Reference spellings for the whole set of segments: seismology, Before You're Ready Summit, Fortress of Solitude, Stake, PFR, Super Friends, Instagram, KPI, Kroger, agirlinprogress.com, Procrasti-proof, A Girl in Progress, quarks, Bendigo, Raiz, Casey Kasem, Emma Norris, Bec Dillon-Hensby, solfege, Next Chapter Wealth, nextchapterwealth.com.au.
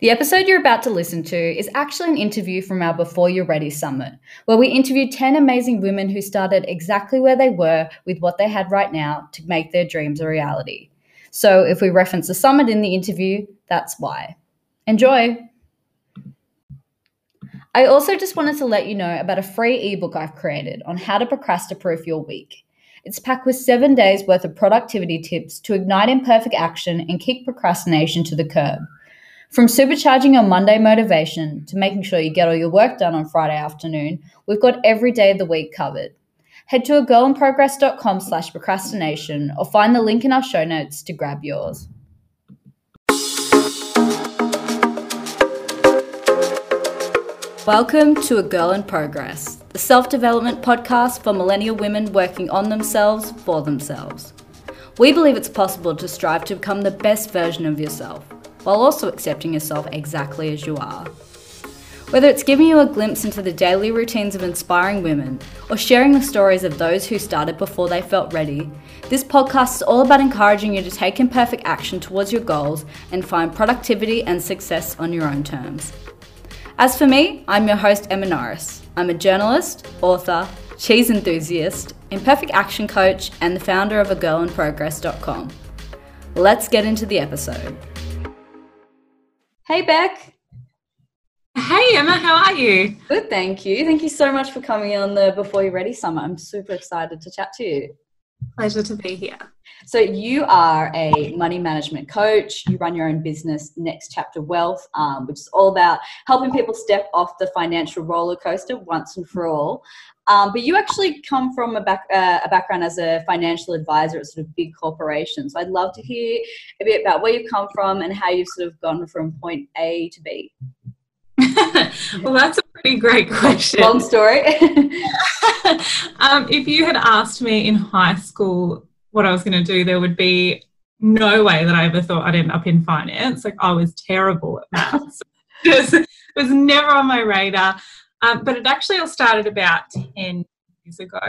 The episode you're about to listen to is actually an interview from our Before You're Ready Summit, where we interviewed 10 amazing women who started exactly where they were with what they had right now to make their dreams a reality. So if we reference the summit in the interview, that's why. Enjoy. I also just wanted to let you know about a free ebook I've created on how to procrasti-proof your week. It's packed with 7 days worth of productivity tips to ignite imperfect action and kick procrastination to the curb. From supercharging your Monday motivation to making sure you get all your work done on Friday afternoon, we've got every day of the week covered. Head to agirlinprogress.com/procrastination or find the link in our show notes to grab yours. Welcome to A Girl in Progress, the self-development podcast for millennial women working on themselves for themselves. We believe it's possible to strive to become the best version of yourself, while also accepting yourself exactly as you are. Whether it's giving you a glimpse into the daily routines of inspiring women, or sharing the stories of those who started before they felt ready, this podcast is all about encouraging you to take imperfect action towards your goals and find productivity and success on your own terms. As for me, I'm your host, Emma Norris. I'm a journalist, author, cheese enthusiast, imperfect action coach, and the founder of agirlinprogress.com. Let's get into the episode. Hey, Bec. Hey, Emma, how are you? Good, thank you. Thank you so much for coming on the Before You're Ready Summit. I'm super excited to chat to you. Pleasure to be here. So you are a money management coach. You run your own business, Next Chapter Wealth, which is all about helping people step off the financial roller coaster once and for all. But you actually come from a background as a financial advisor at sort of big corporations. So I'd love to hear a bit about where you've come from and how you've sort of gone from point A to B. Well, that's a pretty great question. Long story. If you had asked me in high school what I was going to do, there would be no way that I ever thought I'd end up in finance. Like, I was terrible at maths. It was never on my radar. But it actually all started about 10 years ago.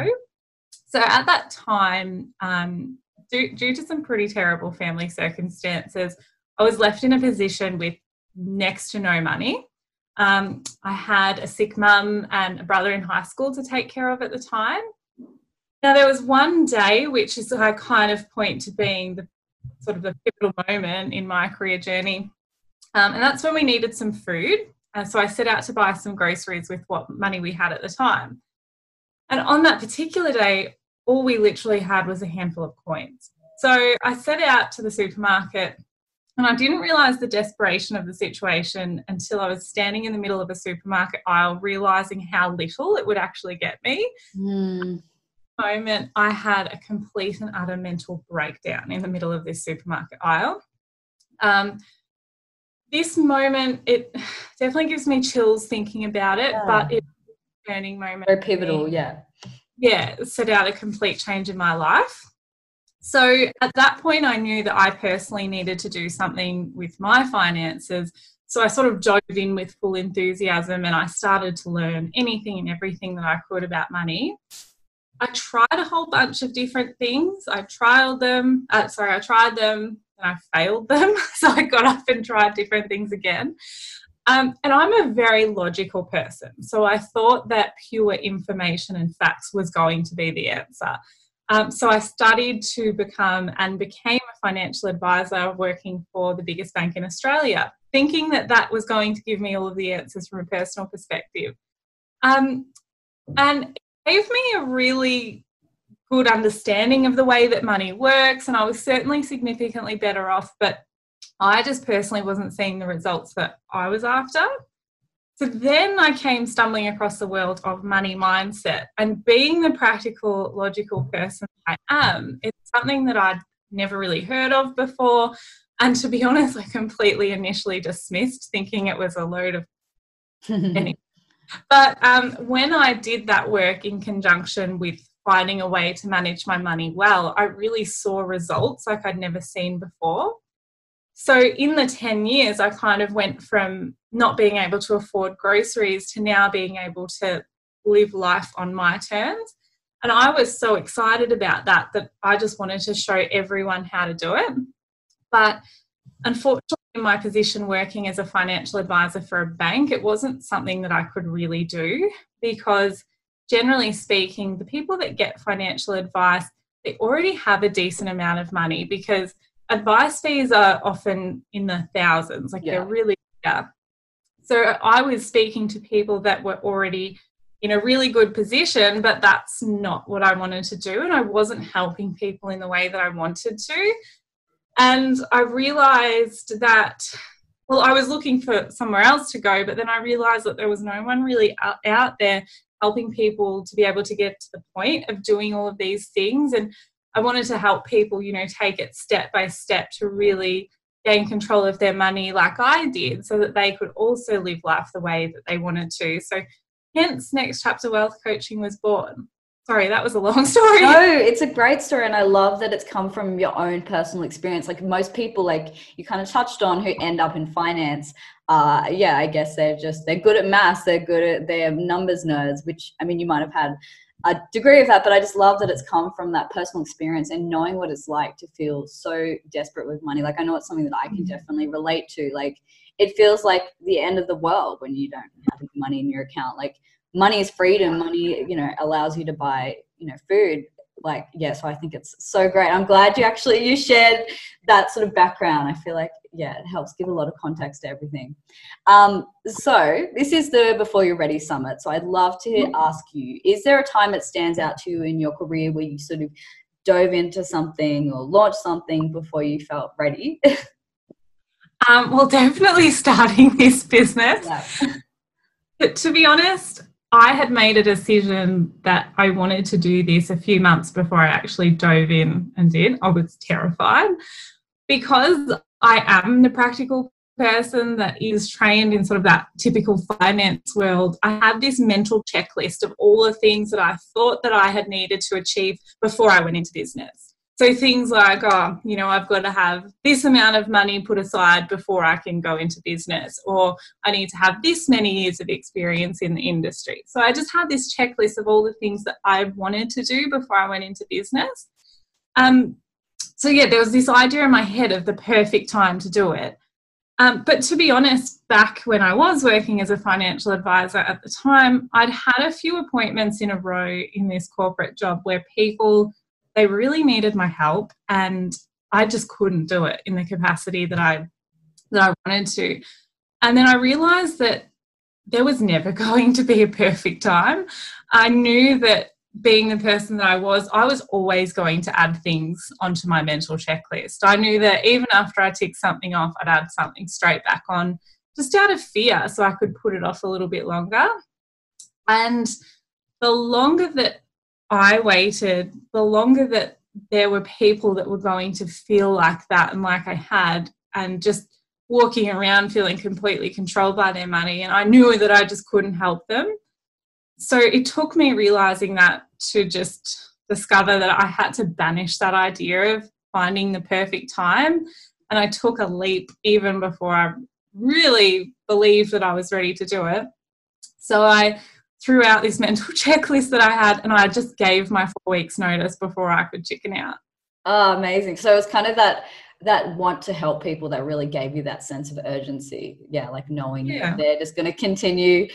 So at that time, due to some pretty terrible family circumstances, I was left in a position with next to no money. I had a sick mum and a brother in high school to take care of at the time. Now, there was one day, which is I kind of point to being the sort of the pivotal moment in my career journey, and that's when we needed some food. So I set out to buy some groceries with what money we had at the time. And on that particular day, all we literally had was a handful of coins. So I set out to the supermarket, and I didn't realise the desperation of the situation until I was standing in the middle of a supermarket aisle, realising how little it would actually get me. At the moment, I had a complete and utter mental breakdown in the middle of this supermarket aisle. This moment, it definitely gives me chills thinking about it, but it's a turning moment. Very pivotal, yeah. Yeah, it set out a complete change in my life. So at that point, I knew that I personally needed to do something with my finances. So I sort of dove in with full enthusiasm, and I started to learn anything and everything that I could about money. I tried a whole bunch of different things. I tried them and I failed them. So I got up and tried different things again. And I'm a very logical person. So I thought that pure information and facts was going to be the answer. So I studied to became a financial advisor working for the biggest bank in Australia, thinking that that was going to give me all of the answers from a personal perspective. And it gave me a really good understanding of the way that money works, and I was certainly significantly better off, but I just personally wasn't seeing the results that I was after. So then I came stumbling across the world of money mindset, and being the practical, logical person I am, it's something that I'd never really heard of before. And to be honest, I completely initially dismissed, thinking it was a load of anything. But when I did that work in conjunction with finding a way to manage my money well, I really saw results like I'd never seen before. So in the 10 years, I kind of went from not being able to afford groceries to now being able to live life on my terms. And I was so excited about that I just wanted to show everyone how to do it. But unfortunately, in my position working as a financial advisor for a bank, it wasn't something that I could really do, because generally speaking, the people that get financial advice, they already have a decent amount of money, because advice fees are often in the thousands, like they're really bigger. So I was speaking to people that were already in a really good position, but that's not what I wanted to do, and I wasn't helping people in the way that I wanted to. And I realised that, well, I was looking for somewhere else to go, but then I realised that there was no one really out there helping people to be able to get to the point of doing all of these things. And I wanted to help people, you know, take it step by step to really gain control of their money like I did, so that they could also live life the way that they wanted to. So hence Next Chapter Wealth Coaching was born. Sorry, that was a long story. No, it's a great story, and I love that it's come from your own personal experience. Like most people, like you kind of touched on, who end up in finance, yeah, I guess they're good at maths, they're numbers nerds, which, I mean, you might have had a degree of that, but I just love that it's come from that personal experience and knowing what it's like to feel so desperate with money. Like I know it's something that I can definitely relate to. Like it feels like the end of the world when you don't have money in your account. Like money is freedom. Money, you know, allows you to buy, you know, food. Like, yeah, so I think it's so great. I'm glad you shared that sort of background. I feel like, yeah, it helps give a lot of context to everything. So this is the Before You're Ready Summit. So I'd love to ask you, is there a time that stands out to you in your career where you sort of dove into something or launched something before you felt ready? Well, definitely starting this business. Yeah. But to be honest, I had made a decision that I wanted to do this a few months before I actually dove in and did. I was terrified, because I am the practical person that is trained in sort of that typical finance world. I have this mental checklist of all the things that I thought that I had needed to achieve before I went into business. So things like, oh, you know, I've got to have this amount of money put aside before I can go into business, or I need to have this many years of experience in the industry. So I just had this checklist of all the things that I wanted to do before I went into business. So yeah, there was this idea in my head of the perfect time to do it. But to be honest, back when I was working as a financial advisor at the time, I'd had a few appointments in a row in this corporate job where people, they really needed my help, and I just couldn't do it in the capacity that I wanted to. And then I realised that there was never going to be a perfect time. I knew that being the person that I was always going to add things onto my mental checklist. I knew that even after I ticked something off, I'd add something straight back on, just out of fear, so I could put it off a little bit longer. And the longer that I waited, the longer that there were people that were going to feel like that and like I had, and just walking around feeling completely controlled by their money, and I knew that I just couldn't help them. So it took me realising that to just discover that I had to banish that idea of finding the perfect time, and I took a leap even before I really believed that I was ready to do it. So I threw out this mental checklist that I had, and I just gave my 4 weeks notice before I could chicken out. Oh, amazing. So it was kind of that want to help people that really gave you that sense of urgency. Yeah, like knowing that they're just going to continue,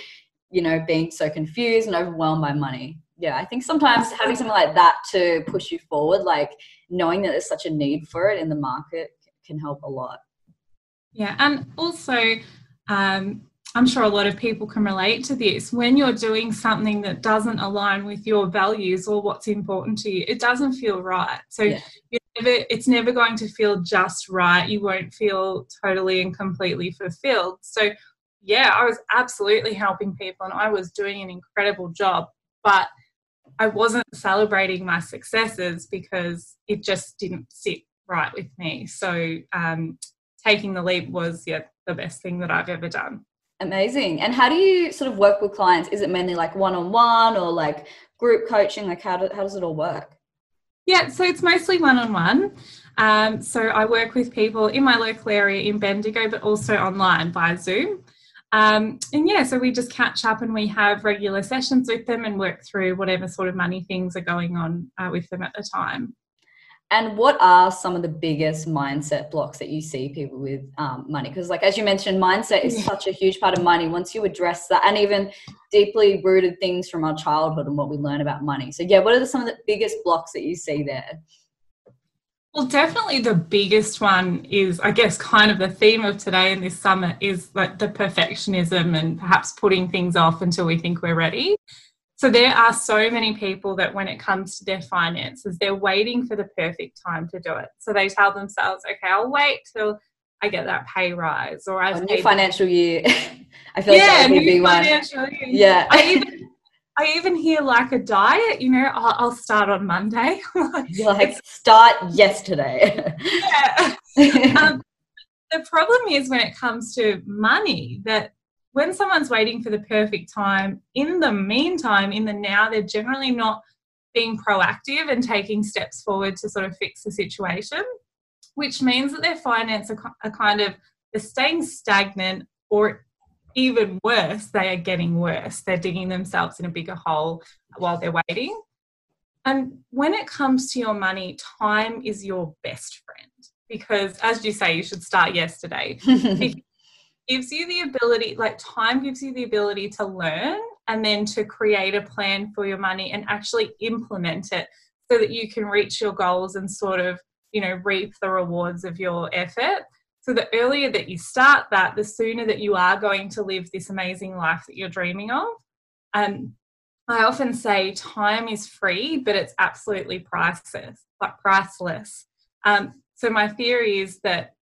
you know, being so confused and overwhelmed by money. Yeah, I think sometimes having something like that to push you forward, like knowing that there's such a need for it in the market, can help a lot. Yeah, and also I'm sure a lot of people can relate to this. When you're doing something that doesn't align with your values or what's important to you, it doesn't feel right. So it's never going to feel just right. You won't feel totally and completely fulfilled. So yeah, I was absolutely helping people, and I was doing an incredible job, but I wasn't celebrating my successes because it just didn't sit right with me. So taking the leap was the best thing that I've ever done. Amazing. And how do you sort of work with clients? Is it mainly like one-on-one or like group coaching? Like how does it all work? Yeah, so it's mostly one-on-one. So I work with people in my local area in Bendigo, but also online via Zoom. And yeah, so we just catch up and we have regular sessions with them and work through whatever sort of money things are going on with them at the time. And what are some of the biggest mindset blocks that you see people with money? Because like, as you mentioned, mindset is such a huge part of money. Once you address that, and even deeply rooted things from our childhood and what we learn about money. So yeah, what are some of the biggest blocks that you see there? Well, definitely the biggest one is, I guess, kind of the theme of today and this summit is like the perfectionism and perhaps putting things off until we think we're ready. So there are so many people that when it comes to their finances, they're waiting for the perfect time to do it. So they tell themselves, okay, I'll wait till I get that pay rise or I've new financial year. I feel like that would be a big one. Yeah. I even hear like a diet, you know, I'll start on Monday. You're like, start yesterday. Yeah. The problem is when it comes to money that when someone's waiting for the perfect time, in the meantime, in the now, they're generally not being proactive and taking steps forward to sort of fix the situation, which means that their finances are kind of, they're staying stagnant or even worse, they are getting worse. They're digging themselves in a bigger hole while they're waiting. And when it comes to your money, time is your best friend because, as you say, you should start yesterday. It gives you the ability, like time gives you the ability to learn and then to create a plan for your money and actually implement it so that you can reach your goals and sort of, you know, reap the rewards of your effort. So the earlier that you start that, the sooner that you are going to live this amazing life that you're dreaming of. I often say time is free, but it's absolutely priceless, like priceless. So my theory is that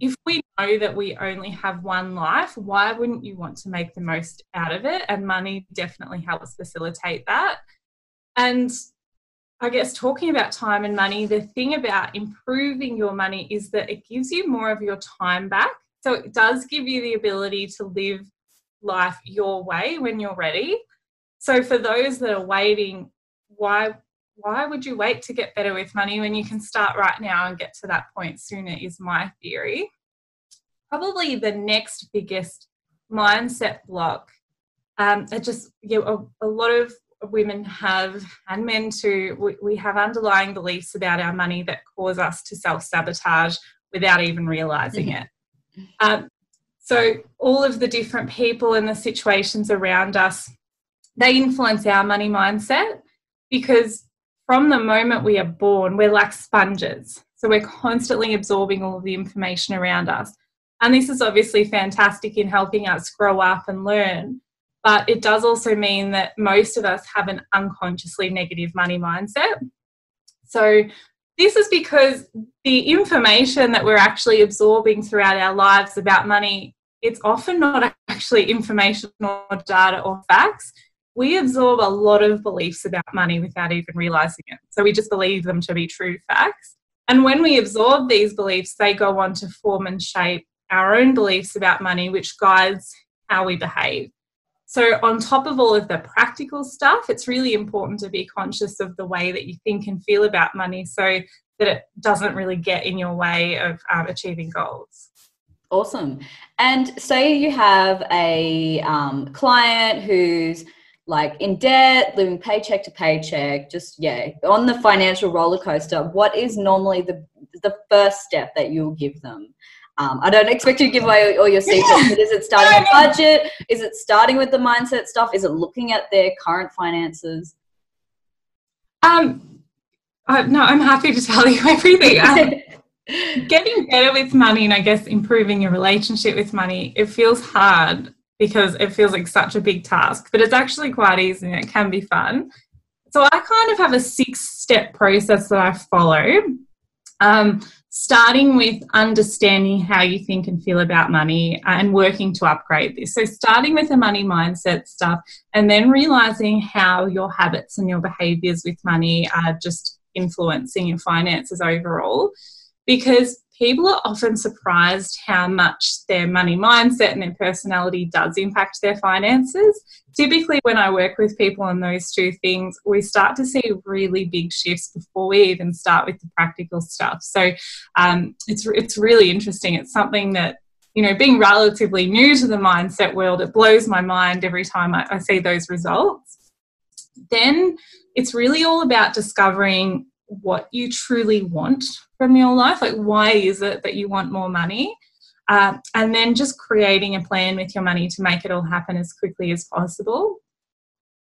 if we know that we only have one life, why wouldn't you want to make the most out of it? And money definitely helps facilitate that. And I guess talking about time and money, the thing about improving your money is that it gives you more of your time back. So it does give you the ability to live life your way when you're ready. So for those that are waiting, why would you wait to get better with money when you can start right now and get to that point sooner is my theory. Probably the next biggest mindset block, a lot of women have, and men too, we have underlying beliefs about our money that cause us to self-sabotage without even realising it. So all of the different people and the situations around us, they influence our money mindset because from the moment we are born, we're like sponges. So we're constantly absorbing all of the information around us. And this is obviously fantastic in helping us grow up and learn. But it does also mean that most of us have an unconsciously negative money mindset. So this is because the information that we're actually absorbing throughout our lives about money, it's often not actually information or data or facts. We absorb a lot of beliefs about money without even realising it. So we just believe them to be true facts. And when we absorb these beliefs, they go on to form and shape our own beliefs about money, which guides how we behave. So on top of all of the practical stuff, it's really important to be conscious of the way that you think and feel about money so that it doesn't really get in your way of achieving goals. Awesome. And say you have a client who's like in debt, living paycheck to paycheck, just, on the financial roller coaster, what is normally the first step that you'll give them? I don't expect you to give away all your secrets, but is it starting a budget? Is it starting with the mindset stuff? Is it looking at their current finances? No, I'm happy to tell you everything. Getting better with money and I guess improving your relationship with money, it feels hard because it feels like such a big task, but it's actually quite easy and it can be fun. So I kind of have a 6-step process that I follow. Starting with understanding how you think and feel about money and working to upgrade this. So starting with the money mindset stuff and then realising how your habits and your behaviours with money are just influencing your finances overall, because people are often surprised how much their money mindset and their personality does impact their finances. Typically when I work with people on those two things, we start to see really big shifts before we even start with the practical stuff. So it's really interesting. It's something that, you know, being relatively new to the mindset world, it blows my mind every time I see those results. Then it's really all about discovering what you truly want from your life. Like, why is it that you want more money? And then just creating a plan with your money to make it all happen as quickly as possible.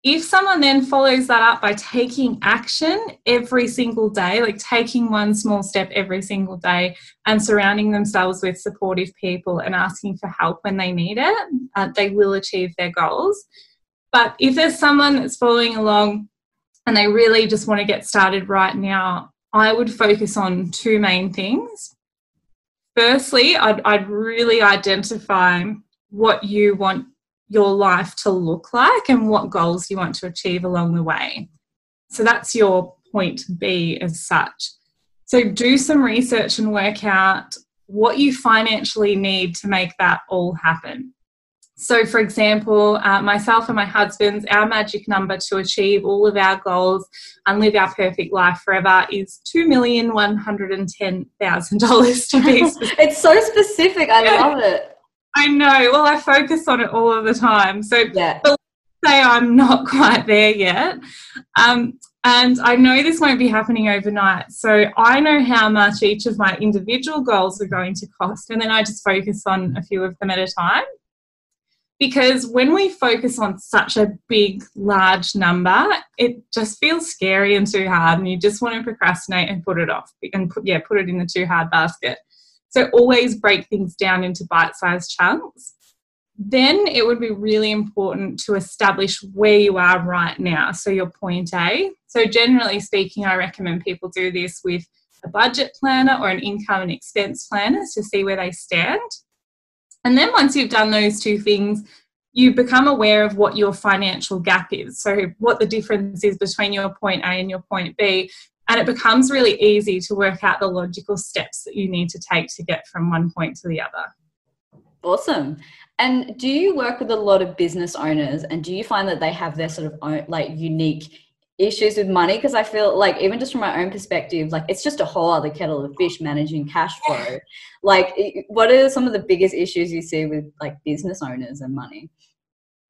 If someone then follows that up by taking action every single day, like taking one small step every single day and surrounding themselves with supportive people and asking for help when they need it, they will achieve their goals. But if there's someone that's following along and they really just want to get started right now, I would focus on two main things. Firstly, I'd really identify what you want your life to look like and what goals you want to achieve along the way. So that's your point B as such. So do some research and work out what you financially need to make that all happen. So, for example, myself and my husband's, our magic number to achieve all of our goals and live our perfect life forever is $2,110,000 to be specific. It's so specific. I love it. I know. Well, I focus on it all of the time. So let's say I'm not quite there yet. And I know this won't be happening overnight. So I know how much each of my individual goals are going to cost. And then I just focus on a few of them at a time. Because when we focus on such a big, large number, it just feels scary and too hard, and you just want to procrastinate and put it off and put it in the too hard basket. So always break things down into bite-sized chunks. Then it would be really important to establish where you are right now, so your point A. So generally speaking, I recommend people do this with a budget planner or an income and expense planner to see where they stand. And then once you've done those two things, you become aware of what your financial gap is. So what the difference is between your point A and your point B. And it becomes really easy to work out the logical steps that you need to take to get from one point to the other. Awesome. And do you work with a lot of business owners, and do you find that they have their sort of own, like, unique issues with money? Because I feel like, even just from my own perspective, like, it's just a whole other kettle of fish managing cash flow. Like, what are some of the biggest issues you see with, like, business owners and money?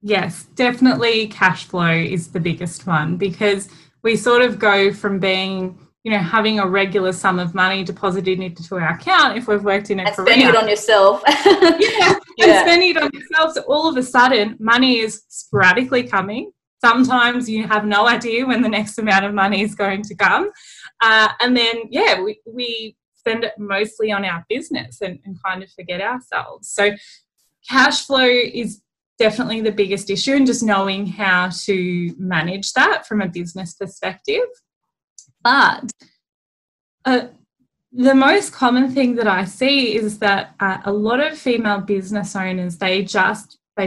Yes, definitely cash flow is the biggest one, because we sort of go from being, you know, having a regular sum of money deposited into our account if we've worked in a career. Spending it on yourself. And spending it on yourself. So all of a sudden, money is sporadically coming. Sometimes you have no idea when the next amount of money is going to come. And then, we spend it mostly on our business and kind of forget ourselves. So cash flow is definitely the biggest issue, and just knowing how to manage that from a business perspective. But the most common thing that I see is that a lot of female business owners, they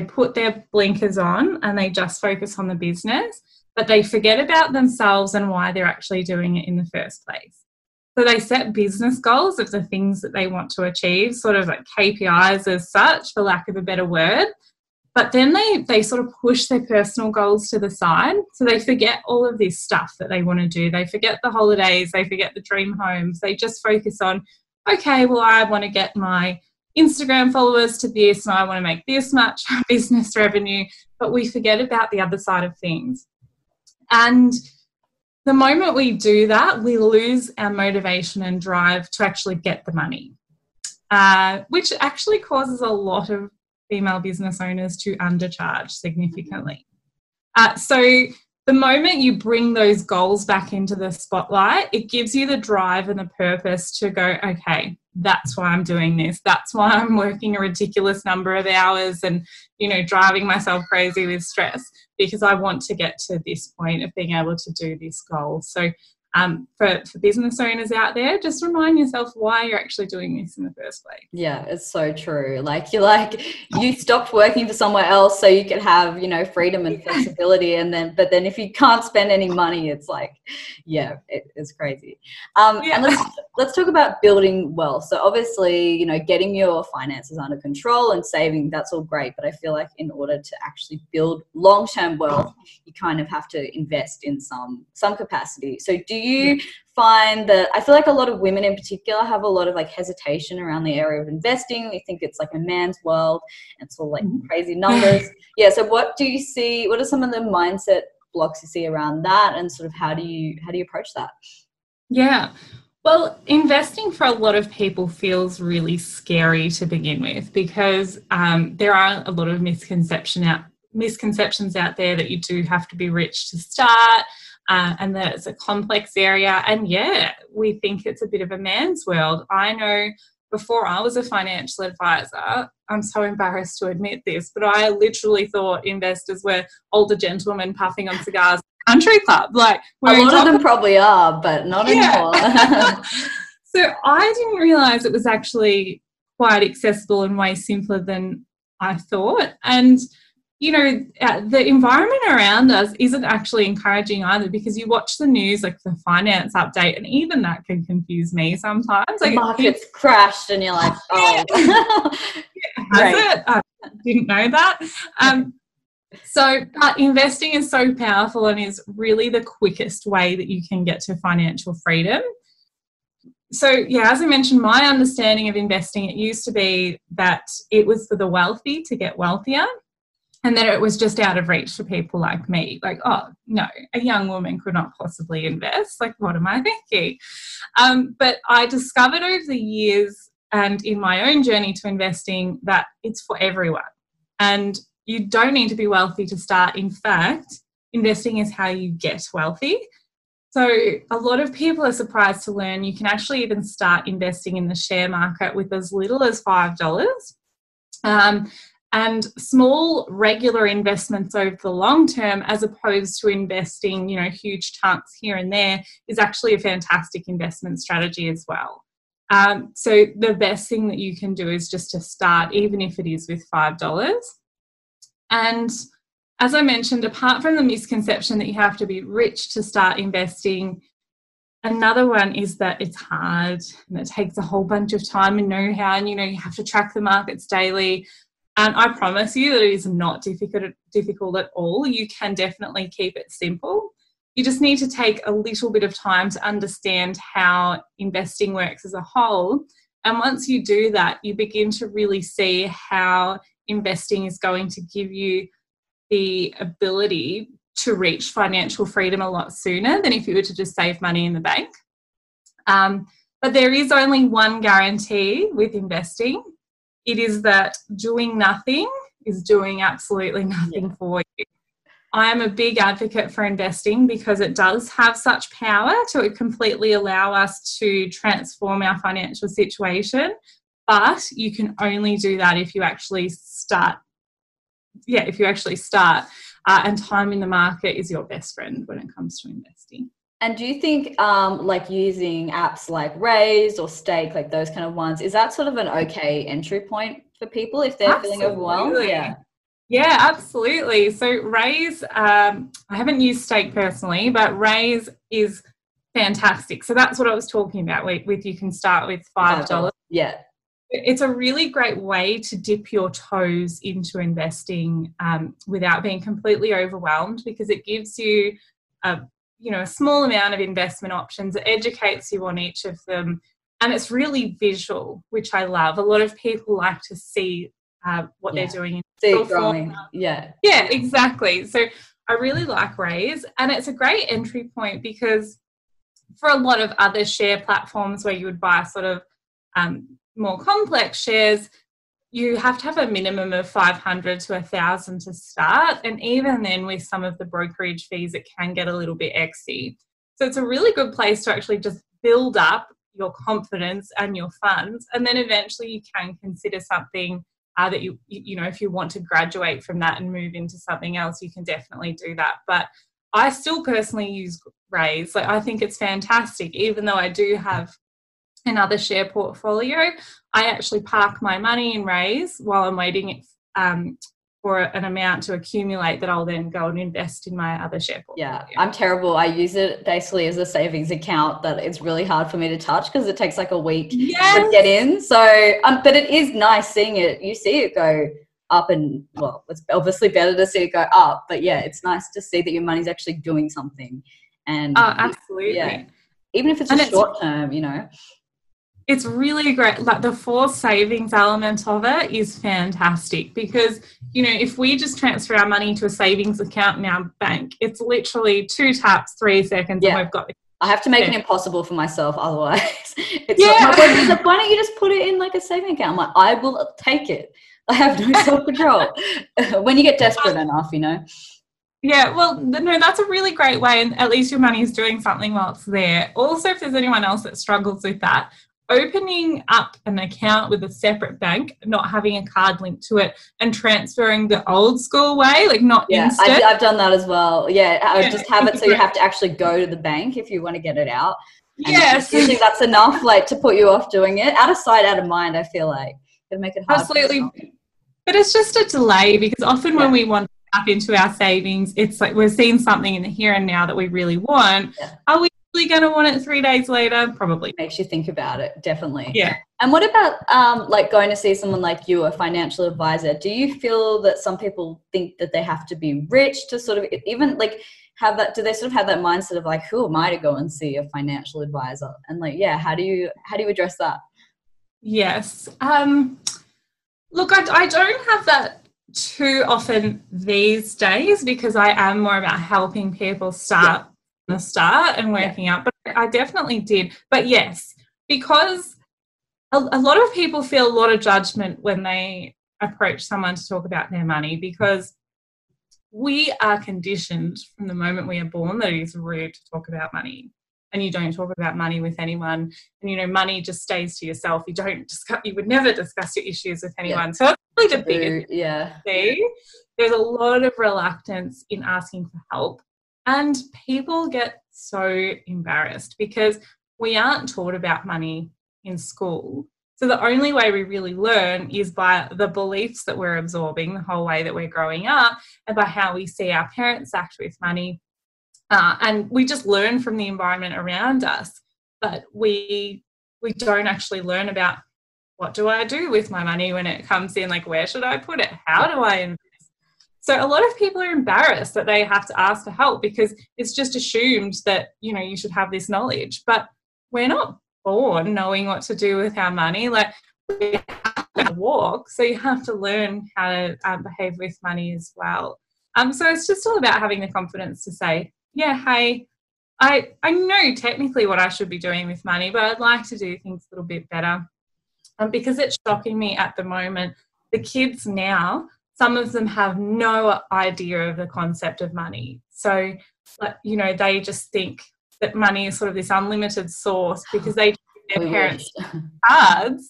put their blinkers on and they just focus on the business, but they forget about themselves and why they're actually doing it in the first place. So they set business goals of the things that they want to achieve, sort of like KPIs as such, for lack of a better word. But then they sort of push their personal goals to the side. So they forget all of this stuff that they want to do. They forget the holidays. They forget the dream homes. They just focus on, okay, well, I want to get my Instagram followers to this, and I want to make this much business revenue, but we forget about the other side of things. And the moment we do that, we lose our motivation and drive to actually get the money, which actually causes a lot of female business owners to undercharge significantly. So the moment you bring those goals back into the spotlight, it gives you the drive and the purpose to go, okay, that's why I'm doing this. That's why I'm working a ridiculous number of hours and, you know, driving myself crazy with stress, because I want to get to this point of being able to do this goal. So for business owners out there, just remind yourself why you're actually doing this in the first place. Yeah, it's so true. Like, you're like, you stopped working for somewhere else so you could have, you know, freedom and flexibility. And then, but then if you can't spend any money, it's like, it's crazy. And let's talk about building wealth. So obviously, you know, getting your finances under control and saving, that's all great. But I feel like in order to actually build long-term wealth, you kind of have to invest in some capacity. So do you find that, I feel like a lot of women in particular have a lot of, like, hesitation around the area of investing? We think it's like a man's world, and it's all like crazy numbers. So what do you see, what are some of the mindset blocks you see around that, and sort of how do you approach that? Yeah. Well, investing for a lot of people feels really scary to begin with because there are a lot of misconceptions out there that you do have to be rich to start and that it's a complex area. And yeah, we think it's a bit of a man's world. I know before I was a financial advisor, I'm so embarrassed to admit this, but I literally thought investors were older gentlemen puffing on cigars at country club. Like a lot of them probably are, but not anymore. So I didn't realise it was actually quite accessible and way simpler than I thought. And you know, the environment around us isn't actually encouraging either because you watch the news, like the finance update, and even that can confuse me sometimes. Like, the market's crashed and you're like, oh. Has it? I didn't know that. But investing is so powerful and is really the quickest way that you can get to financial freedom. So, yeah, as I mentioned, my understanding of investing, it used to be that it was for the wealthy to get wealthier. And then it was just out of reach for people like me. Like, oh, no, a young woman could not possibly invest. Like, what am I thinking? But I discovered over the years and in my own journey to investing that it's for everyone. And you don't need to be wealthy to start. In fact, investing is how you get wealthy. So a lot of people are surprised to learn you can actually even start investing in the share market with as little as $5. And small regular investments over the long term, as opposed to investing, you know, huge chunks here and there, is actually a fantastic investment strategy as well. So the best thing that you can do is just to start, even if it is with $5. And as I mentioned, apart from the misconception that you have to be rich to start investing, another one is that it's hard and it takes a whole bunch of time and know-how, and, you know, you have to track the markets daily. And I promise you that it is not difficult at all. You can definitely keep it simple. You just need to take a little bit of time to understand how investing works as a whole. And once you do that, you begin to really see how investing is going to give you the ability to reach financial freedom a lot sooner than if you were to just save money in the bank. But there is only one guarantee with investing. It is that doing nothing is doing absolutely nothing for you. I am a big advocate for investing because it does have such power to completely allow us to transform our financial situation, but you can only do that if you actually start. Yeah, if you actually start. And time in the market is your best friend when it comes to investing. And do you think like using apps like Raiz or Stake, like those kind of ones, is that sort of an okay entry point for people if they're feeling overwhelmed? Yeah, absolutely. So Raiz, I haven't used Stake personally, but Raiz is fantastic. So that's what I was talking about with you can start with $5. Yeah. It's a really great way to dip your toes into investing without being completely overwhelmed because it gives you a small amount of investment options. It educates you on each of them. And it's really visual, which I love. A lot of people like to see what they're doing. Yeah, exactly. So I really like Raiz. And it's a great entry point because for a lot of other share platforms where you would buy sort of more complex shares, you have to have a minimum of $500 to $1,000 to start. And even then with some of the brokerage fees, it can get a little bit exy. So it's a really good place to actually just build up your confidence and your funds. And then eventually you can consider something that you know, if you want to graduate from that and move into something else, you can definitely do that. But I still personally use Raiz. Like I think it's fantastic, even though I do have another share portfolio. I actually park my money in Raiz while I'm waiting for an amount to accumulate that I'll then go and invest in my other share portfolio. Yeah, I'm terrible. I use it basically as a savings account that it's really hard for me to touch because it takes like a week to get in. So, but it is nice seeing it. You see it go up and, well, it's obviously better to see it go up, but yeah, it's nice to see that your money's actually doing something. And absolutely. Yeah, even if it's a short term, you know. It's really great. Like the forced savings element of it is fantastic because, you know, if we just transfer our money to a savings account in our bank, it's literally 2 taps, 3 seconds, and we've got the I have to make it impossible for myself. Otherwise, it's not my business. Like, why don't you just put it in like a saving account? I'm like, I will take it. I have no self-control. When you get desperate enough, you know. Yeah, well, no, that's a really great way. And at least your money is doing something while it's there. Also, if there's anyone else that struggles with that, opening up an account with a separate bank, not having a card linked to it, and transferring the old school way, like not instant. I've done that as well. Yeah, I just have it so you have to actually go to the bank if you want to get it out. And usually that's enough, like, to put you off doing it. Out of sight, out of mind, I feel like. It'll make it hard. Absolutely. But it's just a delay, because often when we want to tap into our savings, it's like we're seeing something in the here and now that we really want. Yeah. Are we going to want it 3 days later? Probably. Makes you think about it, definitely. Yeah. And what about like going to see someone like you, a financial advisor? Do you feel that some people think that they have to be rich to sort of even like have that? Do they sort of have that mindset of like, who am I to go and see a financial advisor? And like, yeah, how do you address that? Yes. Look, I don't have that too often these days, because I am more about helping people start the start and working out, but I definitely did. But yes, because a lot of people feel a lot of judgment when they approach someone to talk about their money, because we are conditioned from the moment we are born that it is rude to talk about money, and you don't talk about money with anyone, and you know, money just stays to yourself. You don't discuss, you would never discuss your issues with anyone. So that's really the biggest thing. There's a lot of reluctance in asking for help. And people get so embarrassed because we aren't taught about money in school. So the only way we really learn is by the beliefs that we're absorbing the whole way that we're growing up, and by how we see our parents act with money. And we just learn from the environment around us, but we don't actually learn about what do I do with my money when it comes in, like where should I put it, how do I invest? So a lot of people are embarrassed that they have to ask for help because it's just assumed that, you know, you should have this knowledge. But we're not born knowing what to do with our money. Like, we have to walk, so you have to learn how to behave with money as well. So it's just all about having the confidence to say, yeah, hey, I know technically what I should be doing with money, but I'd like to do things a little bit better. Because it's shocking me at the moment, the kids now, some of them have no idea of the concept of money. So, you know, they just think that money is sort of this unlimited source because they give their parents cards.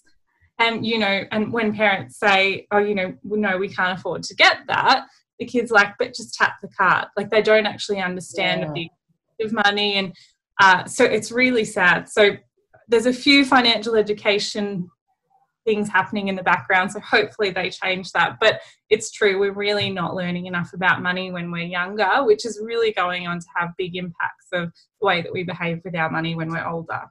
And, you know, and when parents say, oh, you know, no, we can't afford to get that, the kid's like, but just tap the card. Like, they don't actually understand the concept of money. And so it's really sad. So there's a few financial education things happening in the background, so hopefully they change that. But it's true, we're really not learning enough about money when we're younger, which is really going on to have big impacts of the way that we behave with our money when we're older.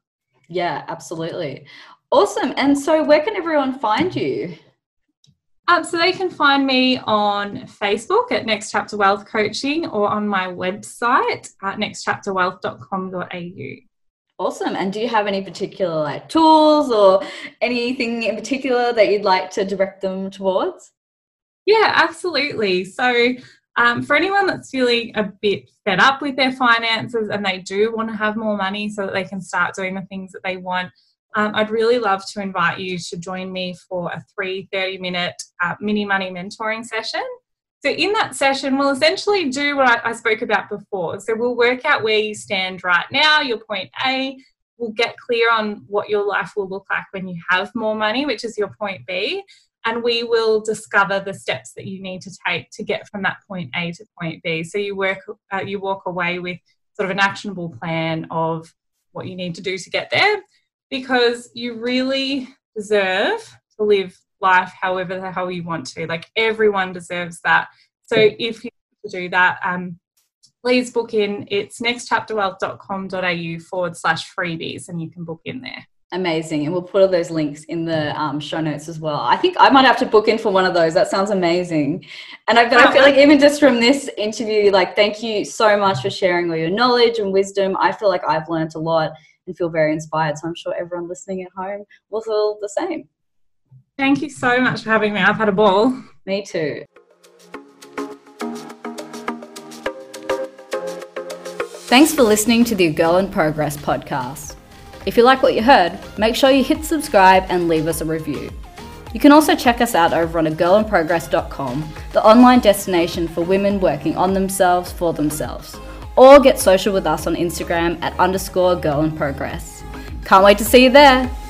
Yeah, absolutely. Awesome. And so where can everyone find you? So they can find me on Facebook at Next Chapter Wealth Coaching, or on my website at nextchapterwealth.com.au. Awesome. And do you have any particular like tools or anything in particular that you'd like to direct them towards? Yeah, absolutely. So for anyone that's feeling a bit fed up with their finances and they do want to have more money so that they can start doing the things that they want, I'd really love to invite you to join me for a 30-minute mini money mentoring session. So in that session, we'll essentially do what I spoke about before. So we'll work out where you stand right now, your point A. We'll get clear on what your life will look like when you have more money, which is your point B. And we will discover the steps that you need to take to get from that point A to point B. So you walk away with sort of an actionable plan of what you need to do to get there, because you really deserve to live life however the hell you want to. Like, everyone deserves that. So if you do that, please book in. It's nextchapterwealth.com.au/freebies and you can book in there. Amazing. And we'll put all those links in the show notes as well. I think I might have to book in for one of those. That sounds amazing. And I feel like even just from this interview, like, thank you so much for sharing all your knowledge and wisdom. I feel like I've learned a lot and feel very inspired. So I'm sure everyone listening at home will feel the same. Thank you so much for having me. I've had a ball. Me too. Thanks for listening to the A Girl in Progress podcast. If you like what you heard, make sure you hit subscribe and leave us a review. You can also check us out over on agirlinprogress.com, the online destination for women working on themselves for themselves, or get social with us on Instagram at _girlinprogress. Can't wait to see you there.